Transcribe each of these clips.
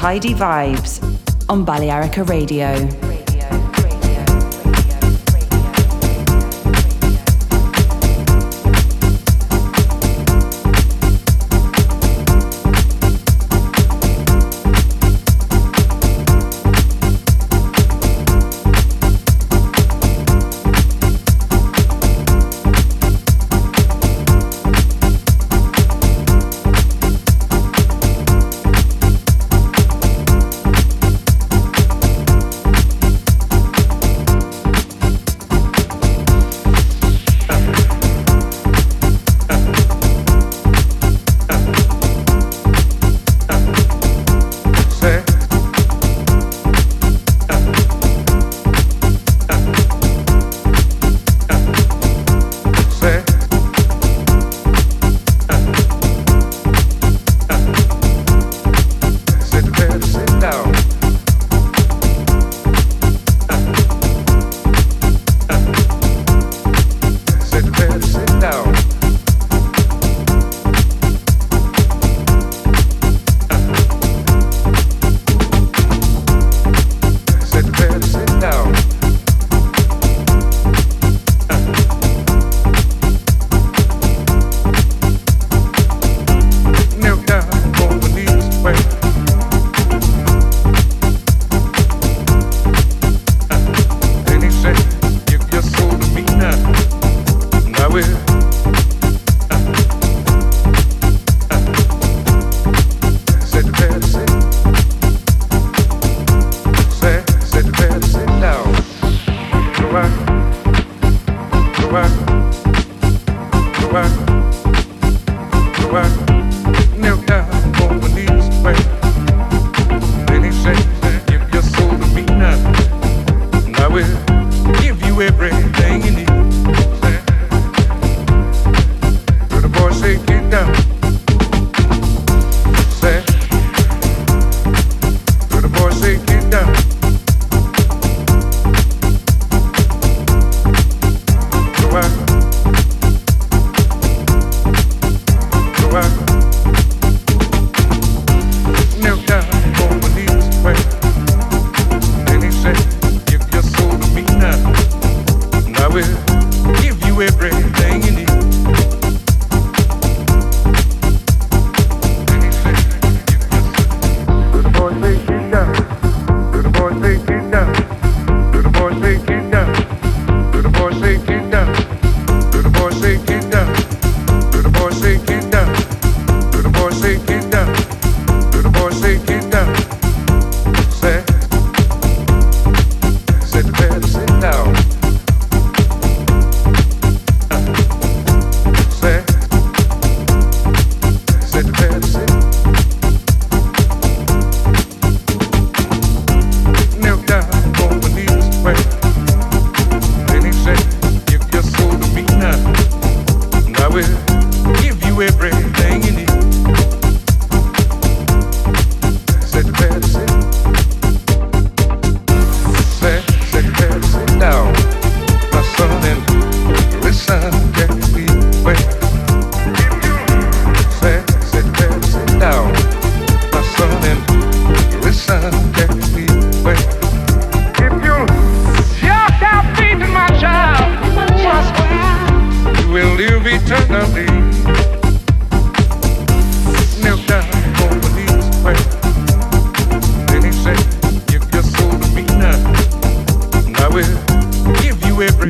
Tidy Vibes on Balearica Radio.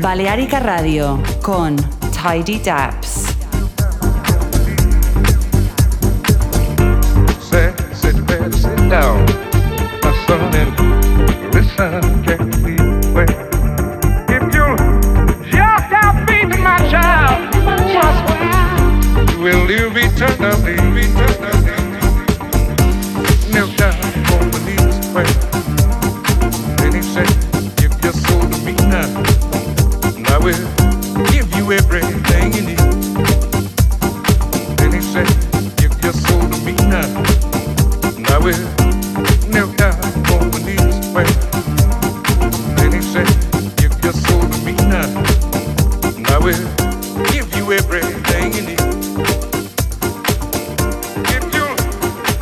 Balearica Radio con Tidy Daps. Everything you need. Give you just everything, my child.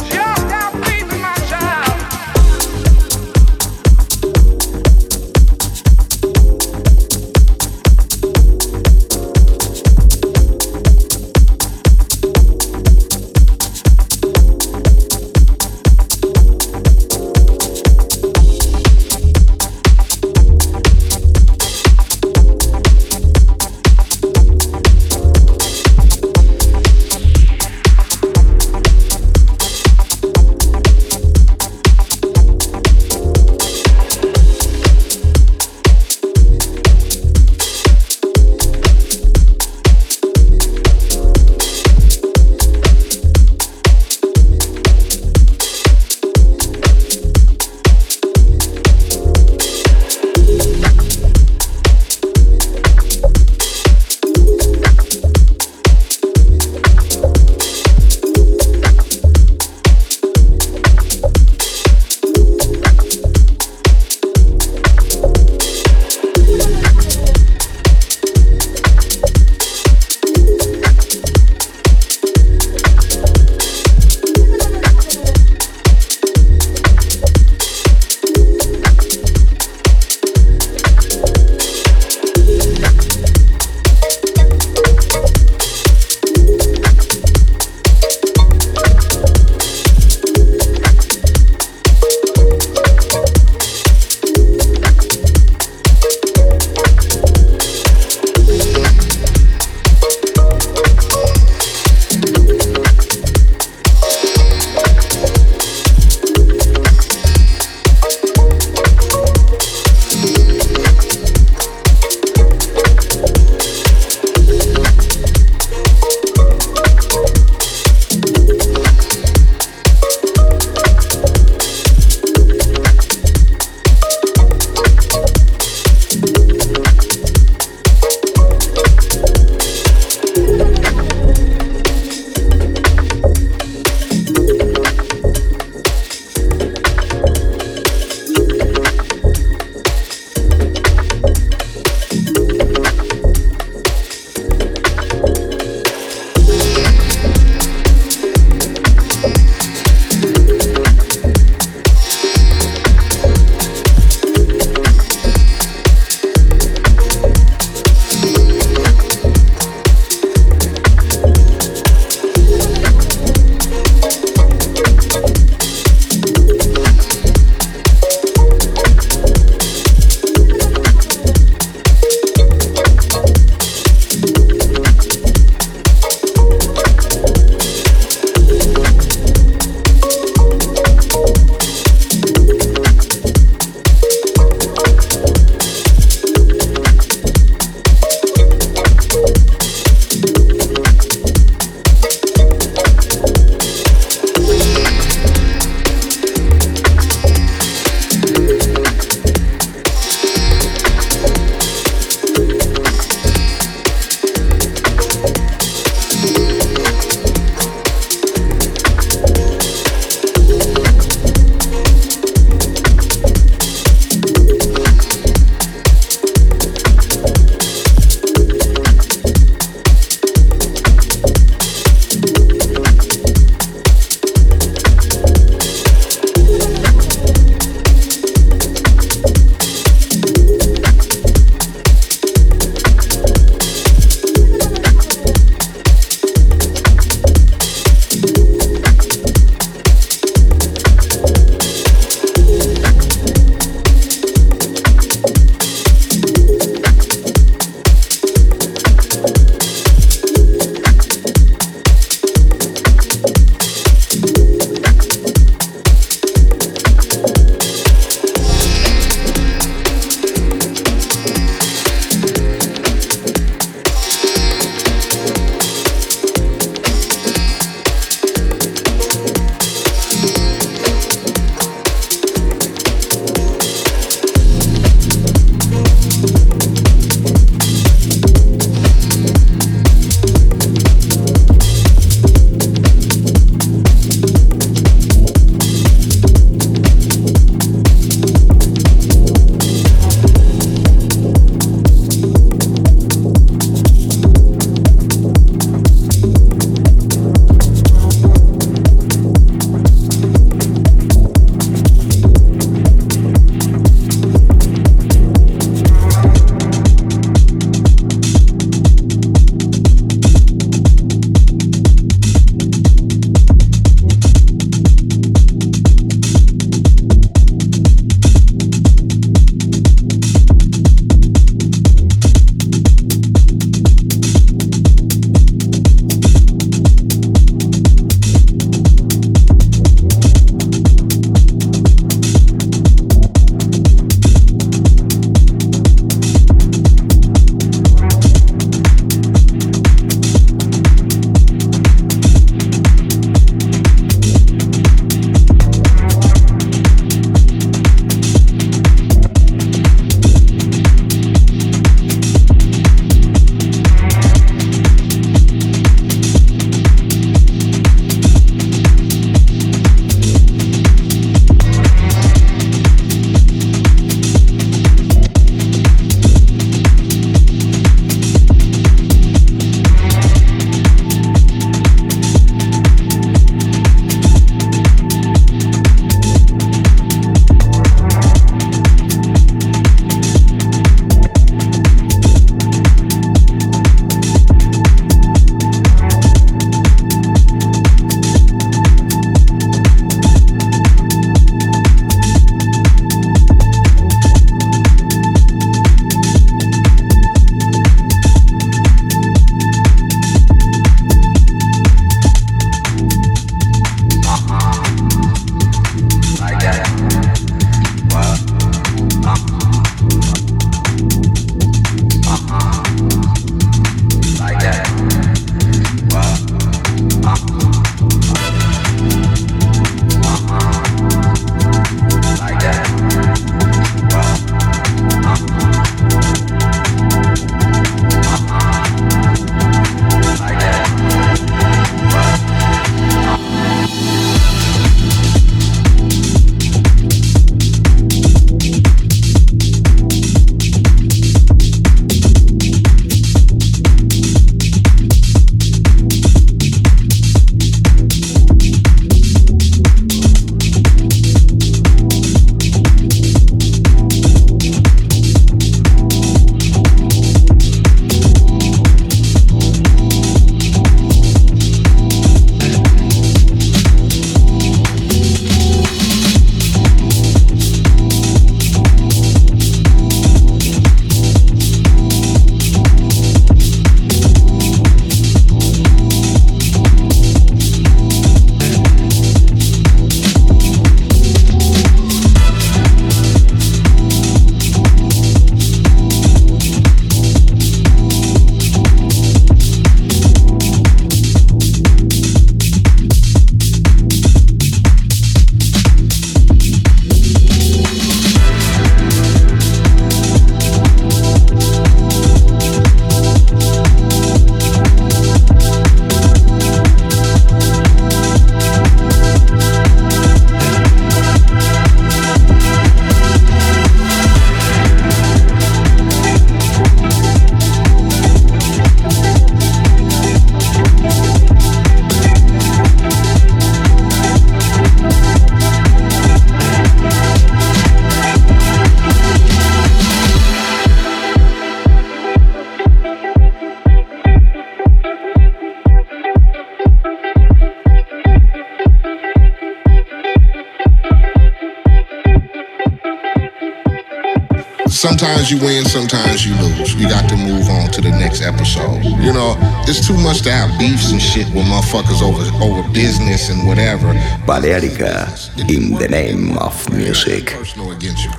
sometimes you win, sometimes you lose. You got to move on to the next episode. You know, it's too much to have beefs and shit with motherfuckers over business and whatever. Balearica, in the name of music.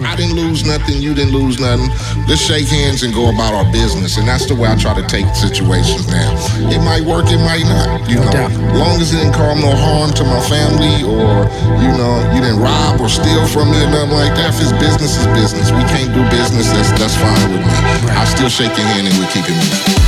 I didn't lose nothing, you didn't lose nothing. Let's shake hands and go about our business. And that's the way I try to take situations now. It might work, it might not. You know, as long as it didn't cause no harm to my family or, you know, you didn't rob or steal from me or nothing like that. If it's business, it's business. We can't do business, that's fine with me. I still shake your hand and we keep it moving.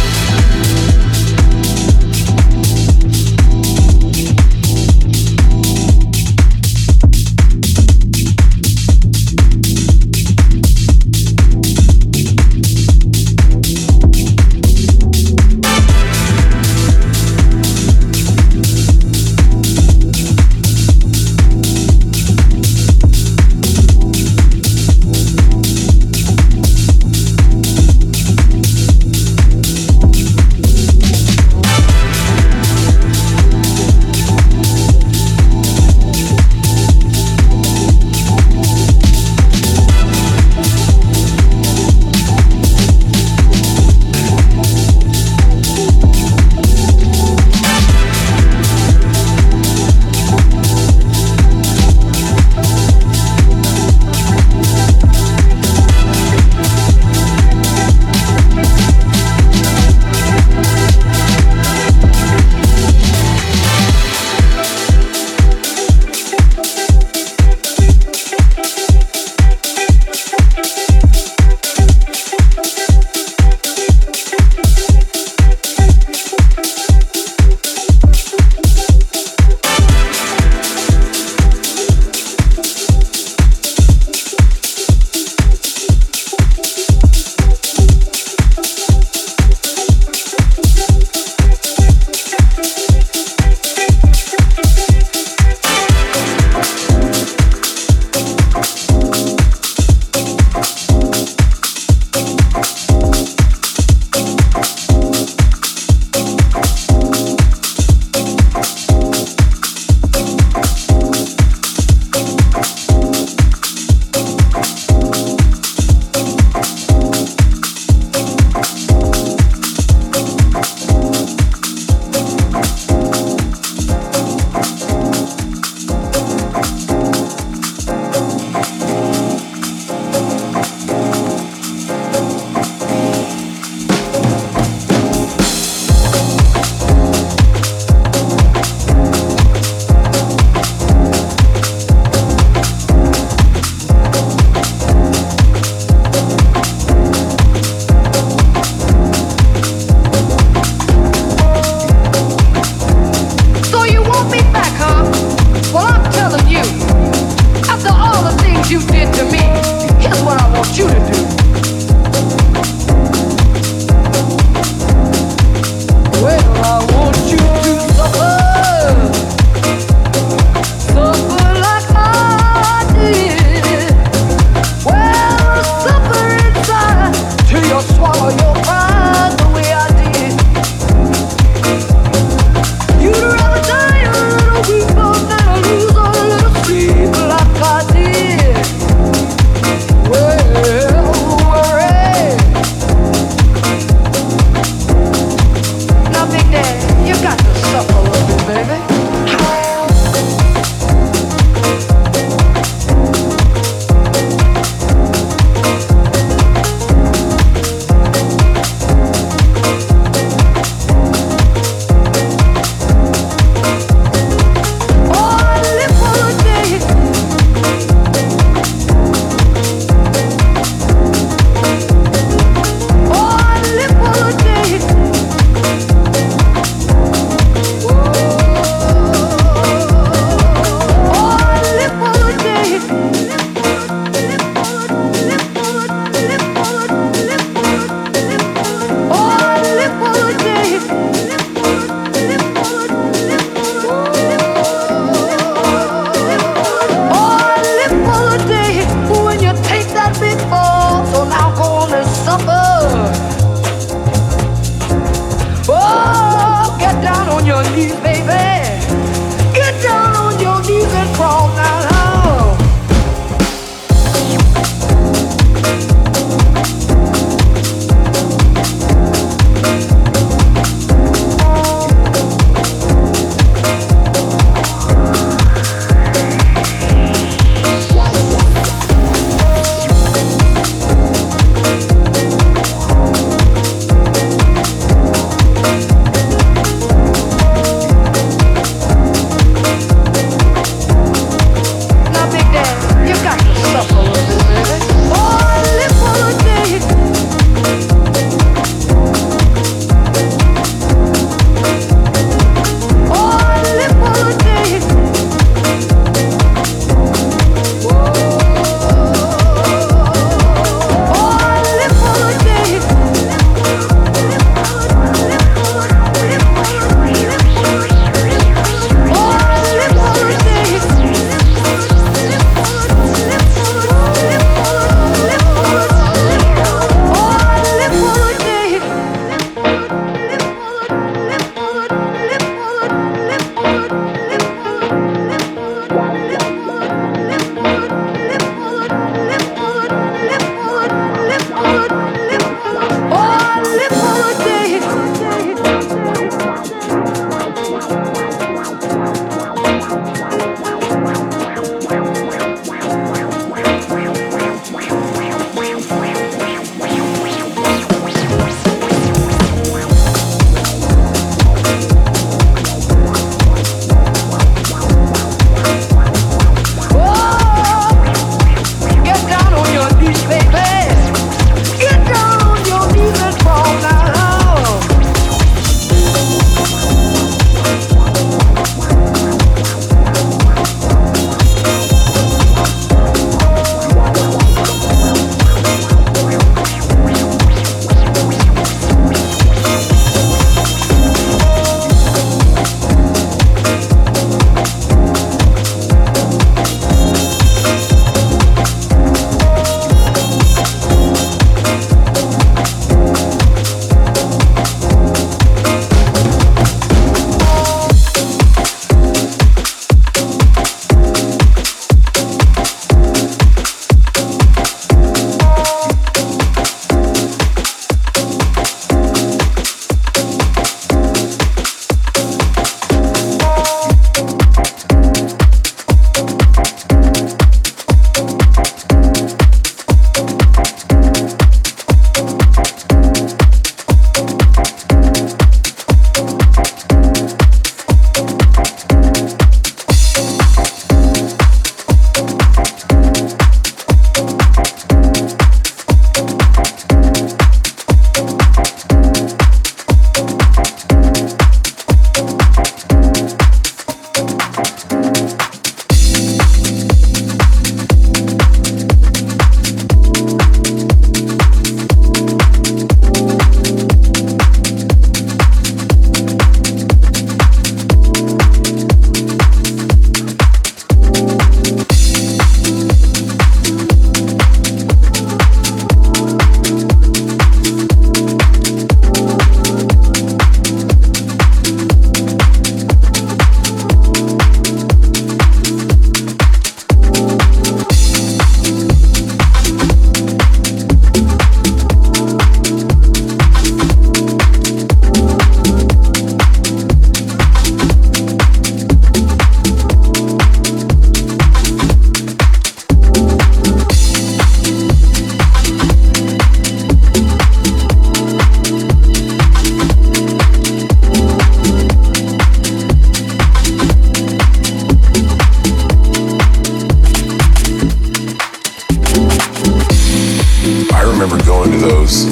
remember going to those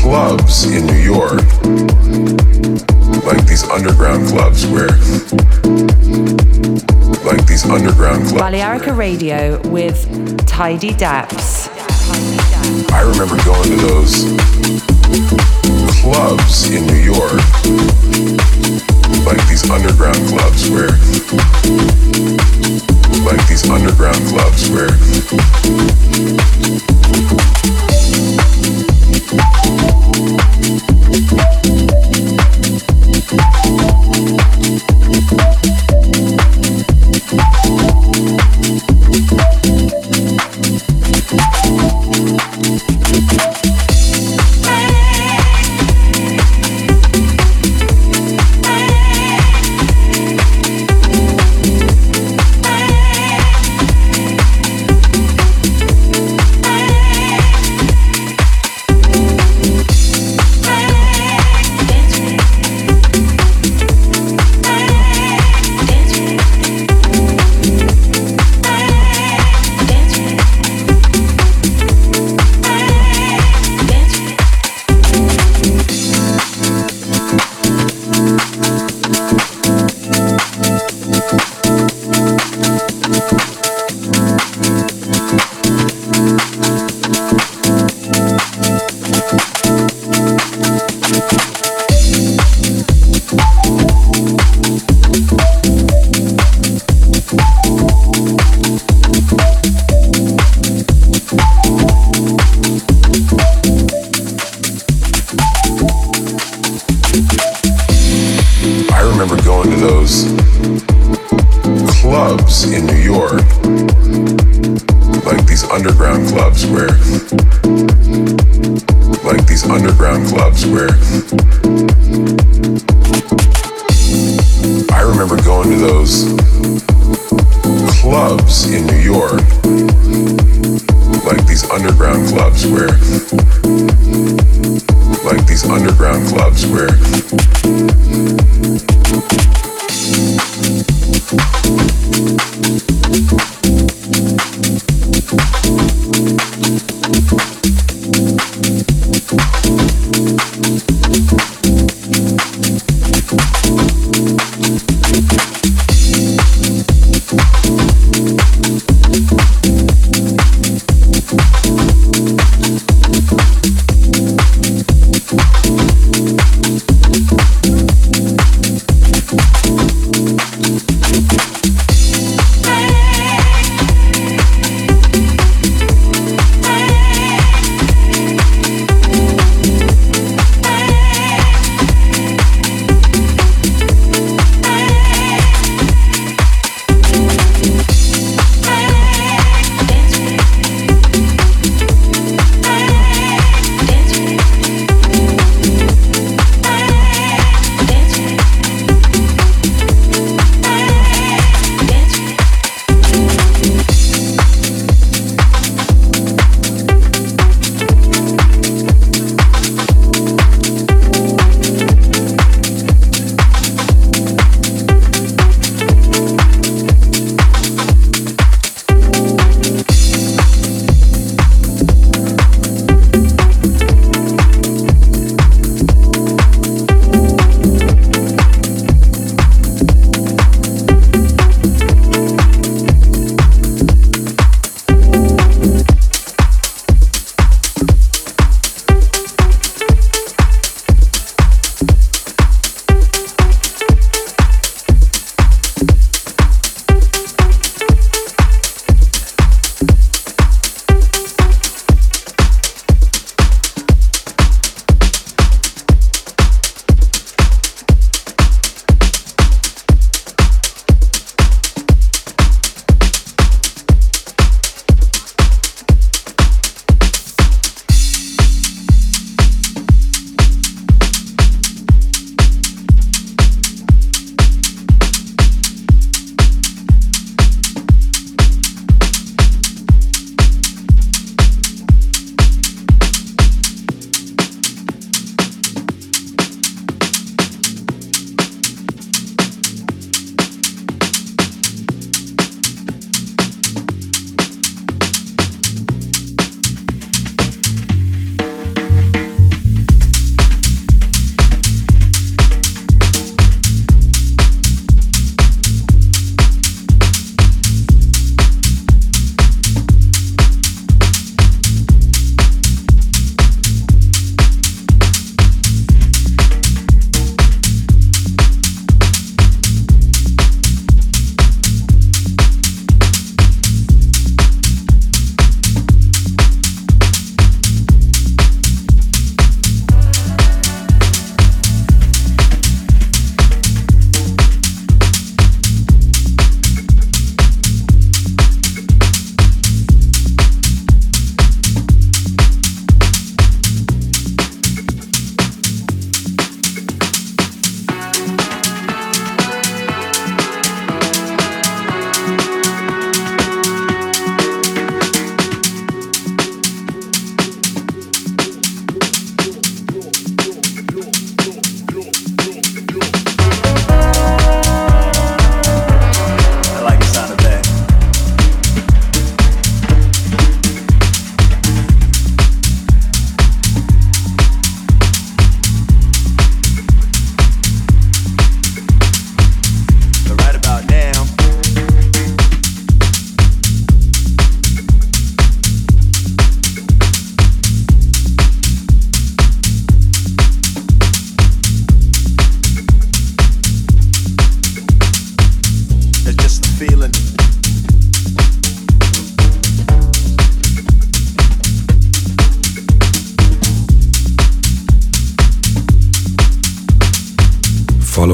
clubs in New York, like these underground clubs where Balearica Radio with Tidy Daps. I remember going to those clubs in New York, like these underground clubs where,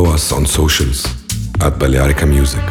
follow us on socials at Balearica Music.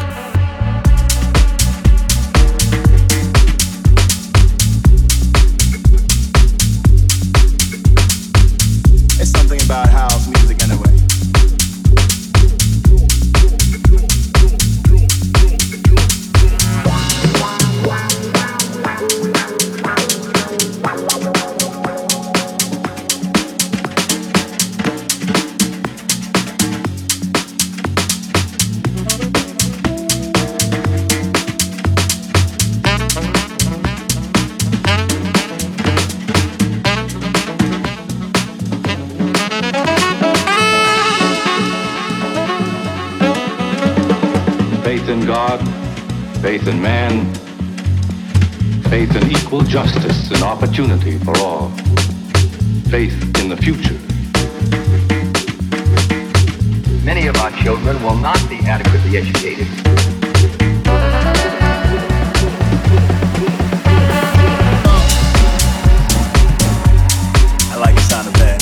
Faith in man, faith in equal justice and opportunity for all, faith in the future. Many of our children will not be adequately educated. I like the sound of that.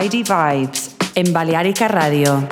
Tidy Vibes en Balearica Radio.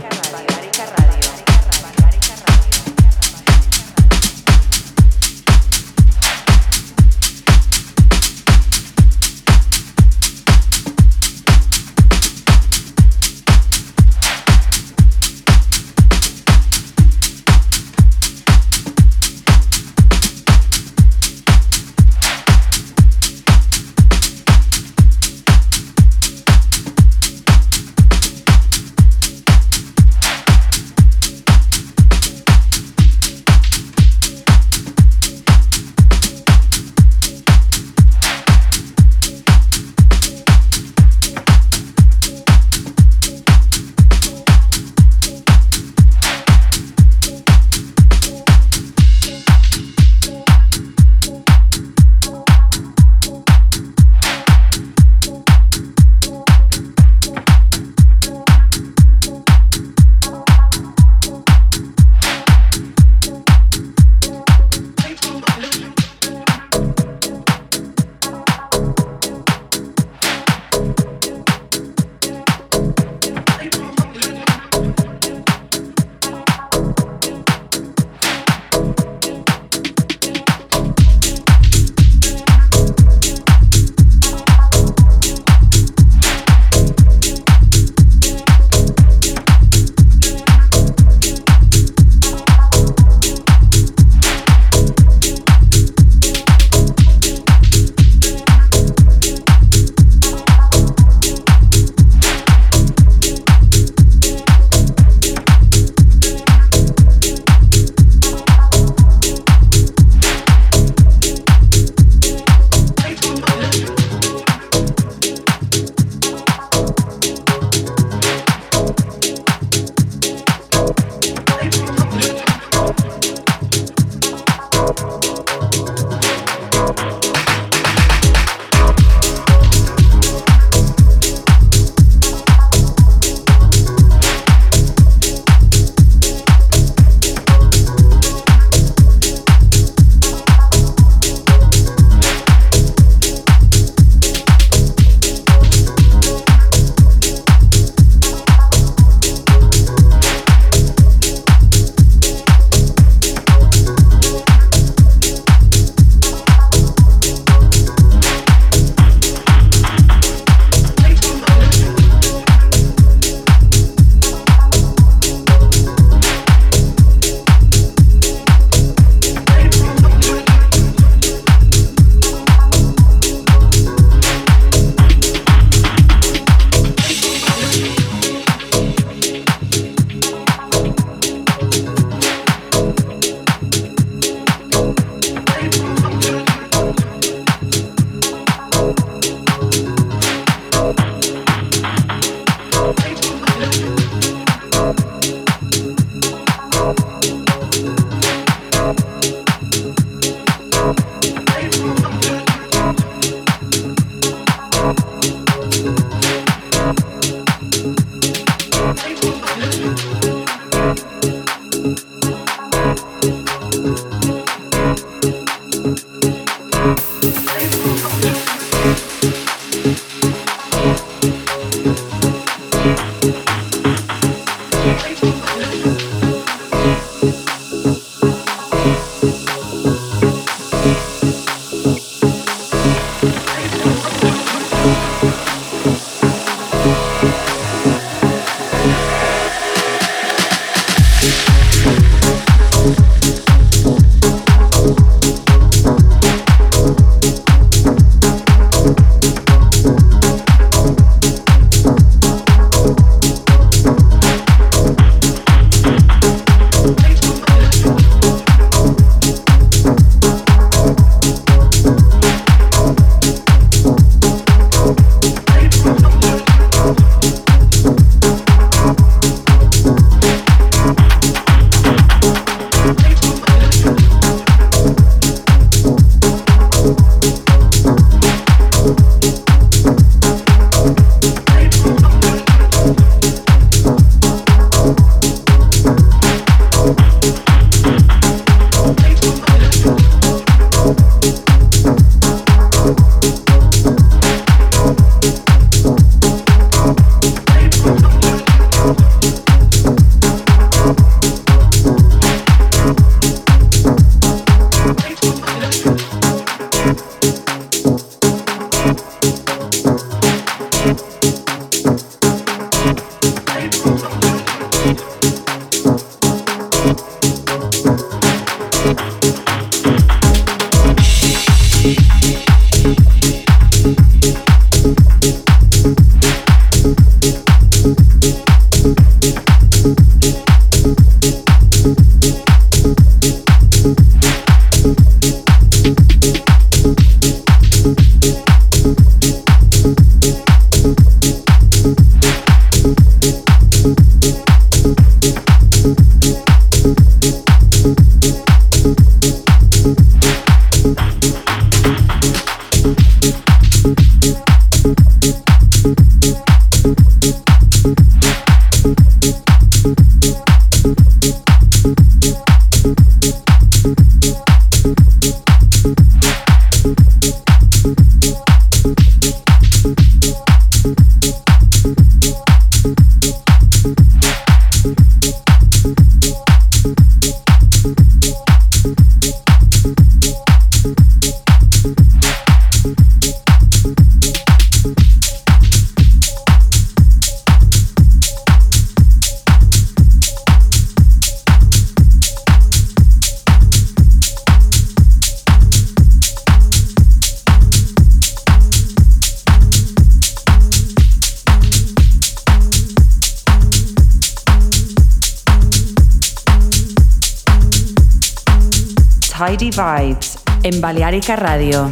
Tidy Vibes en Balearica Radio.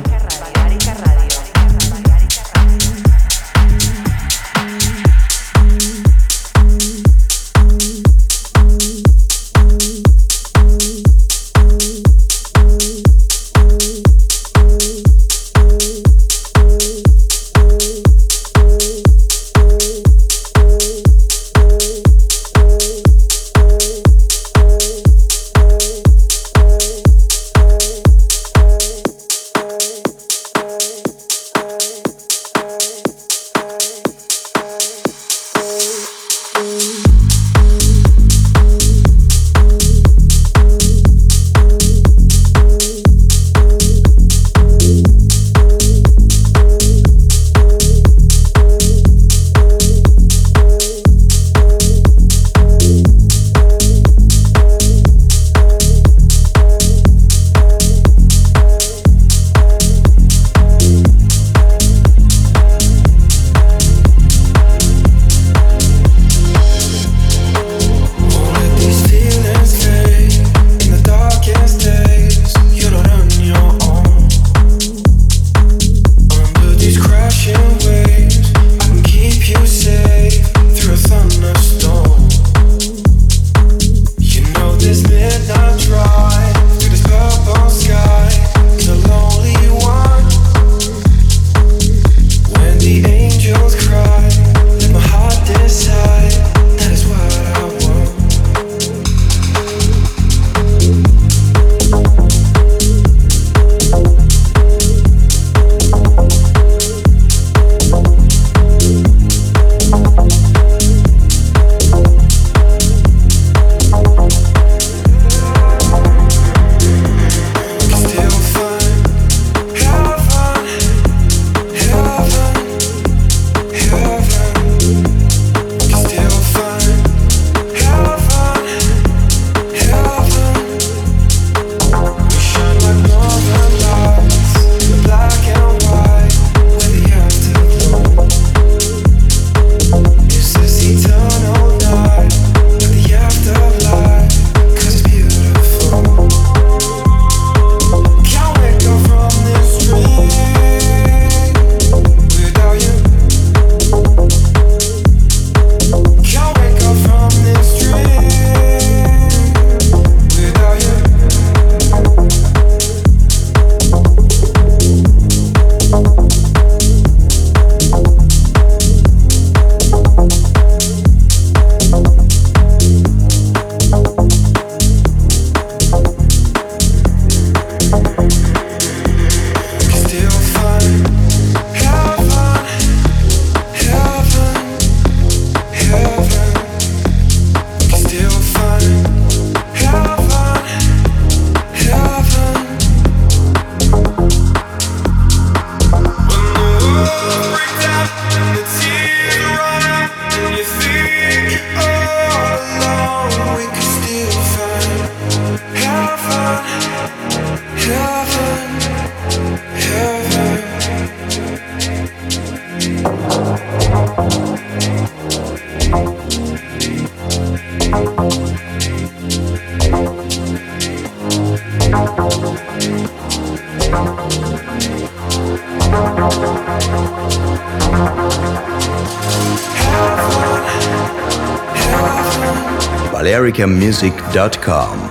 BalearicaMusic.com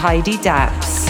Tidy Daps.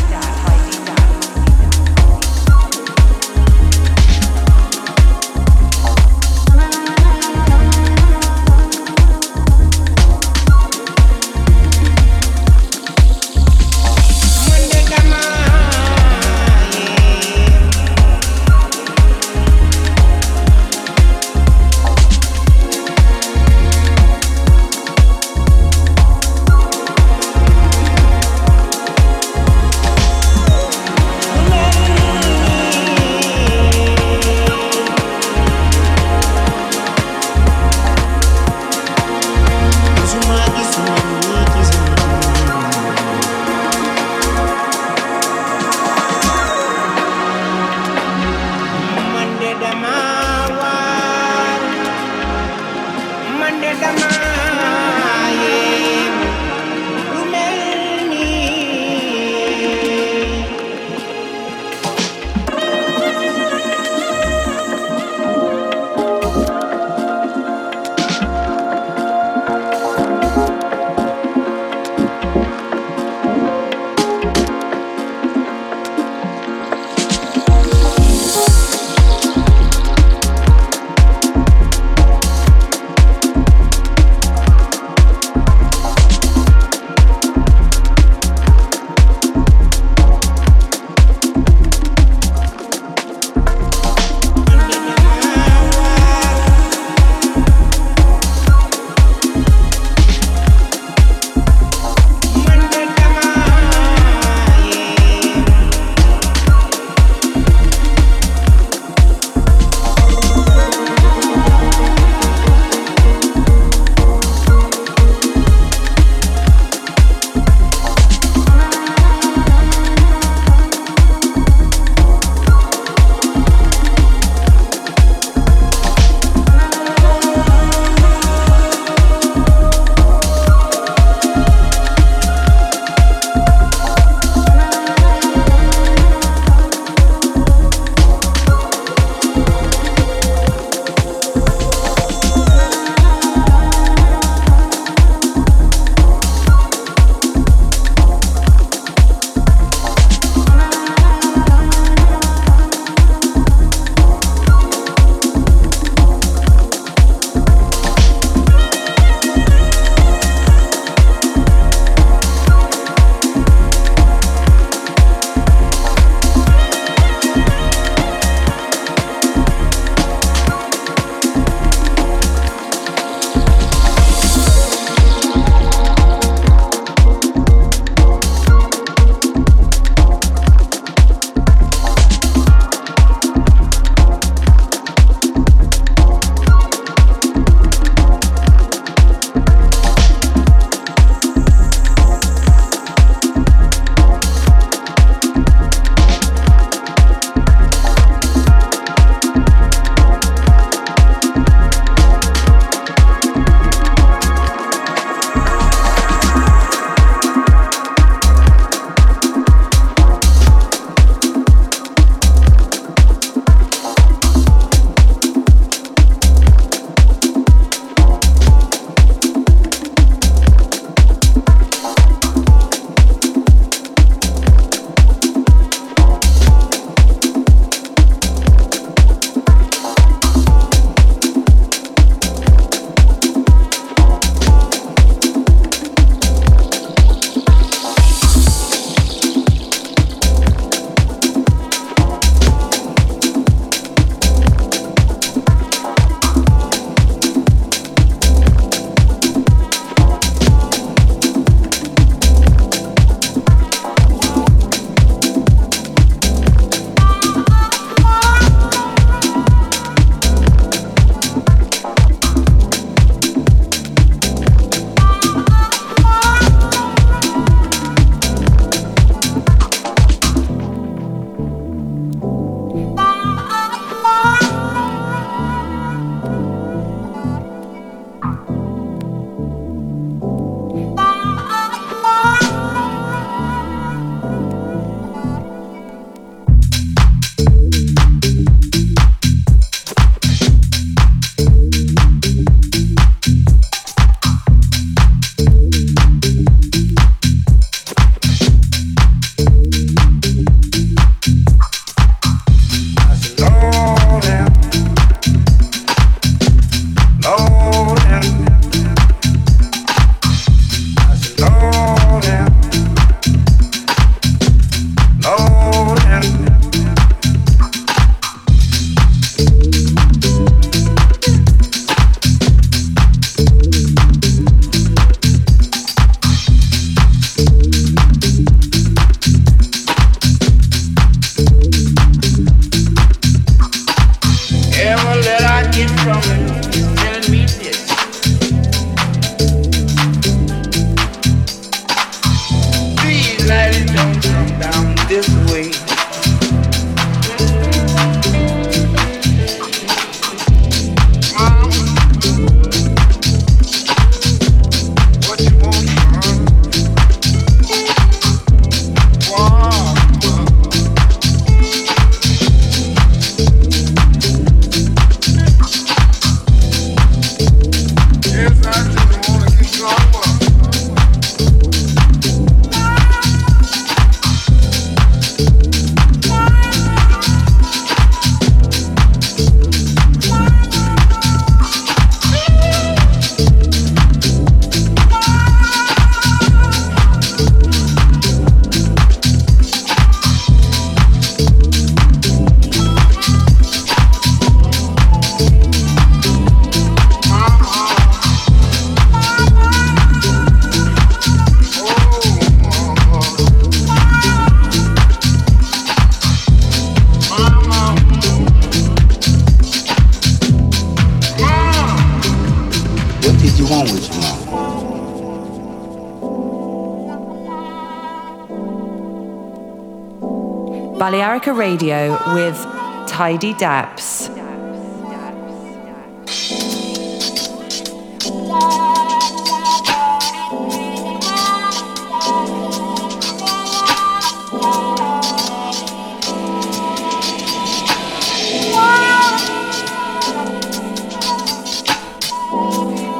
Balearica Radio with Tidy Daps.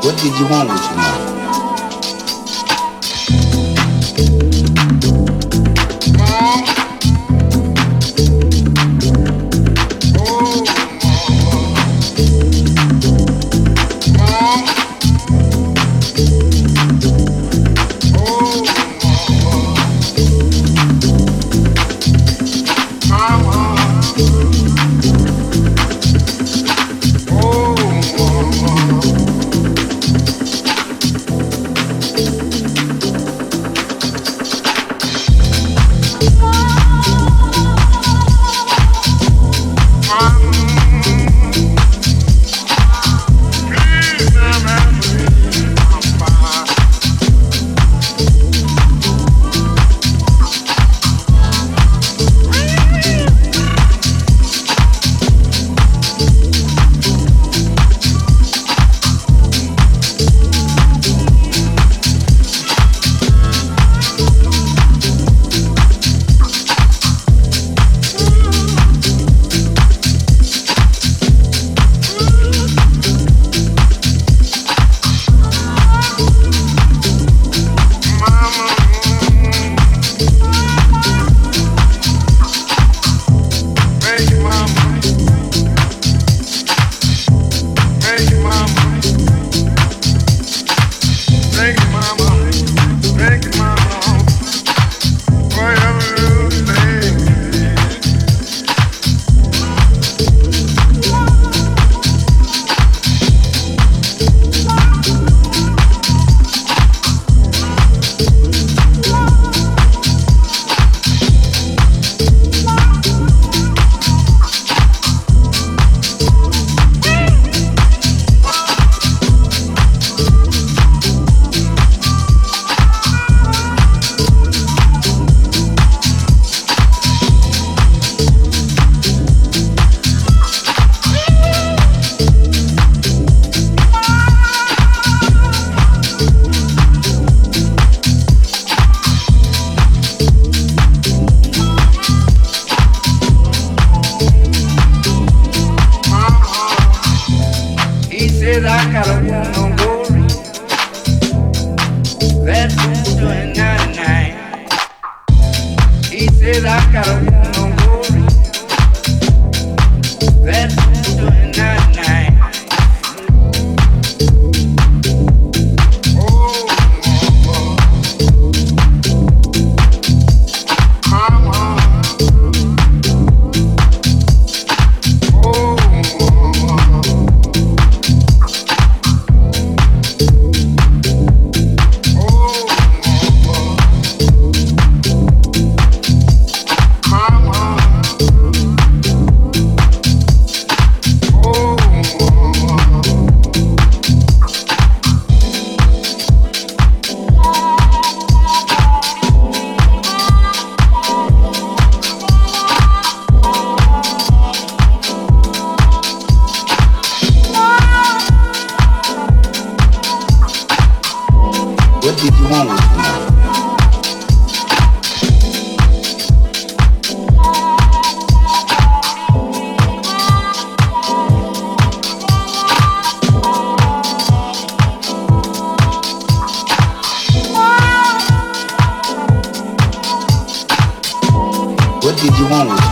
What did you want with your mom? What did you want?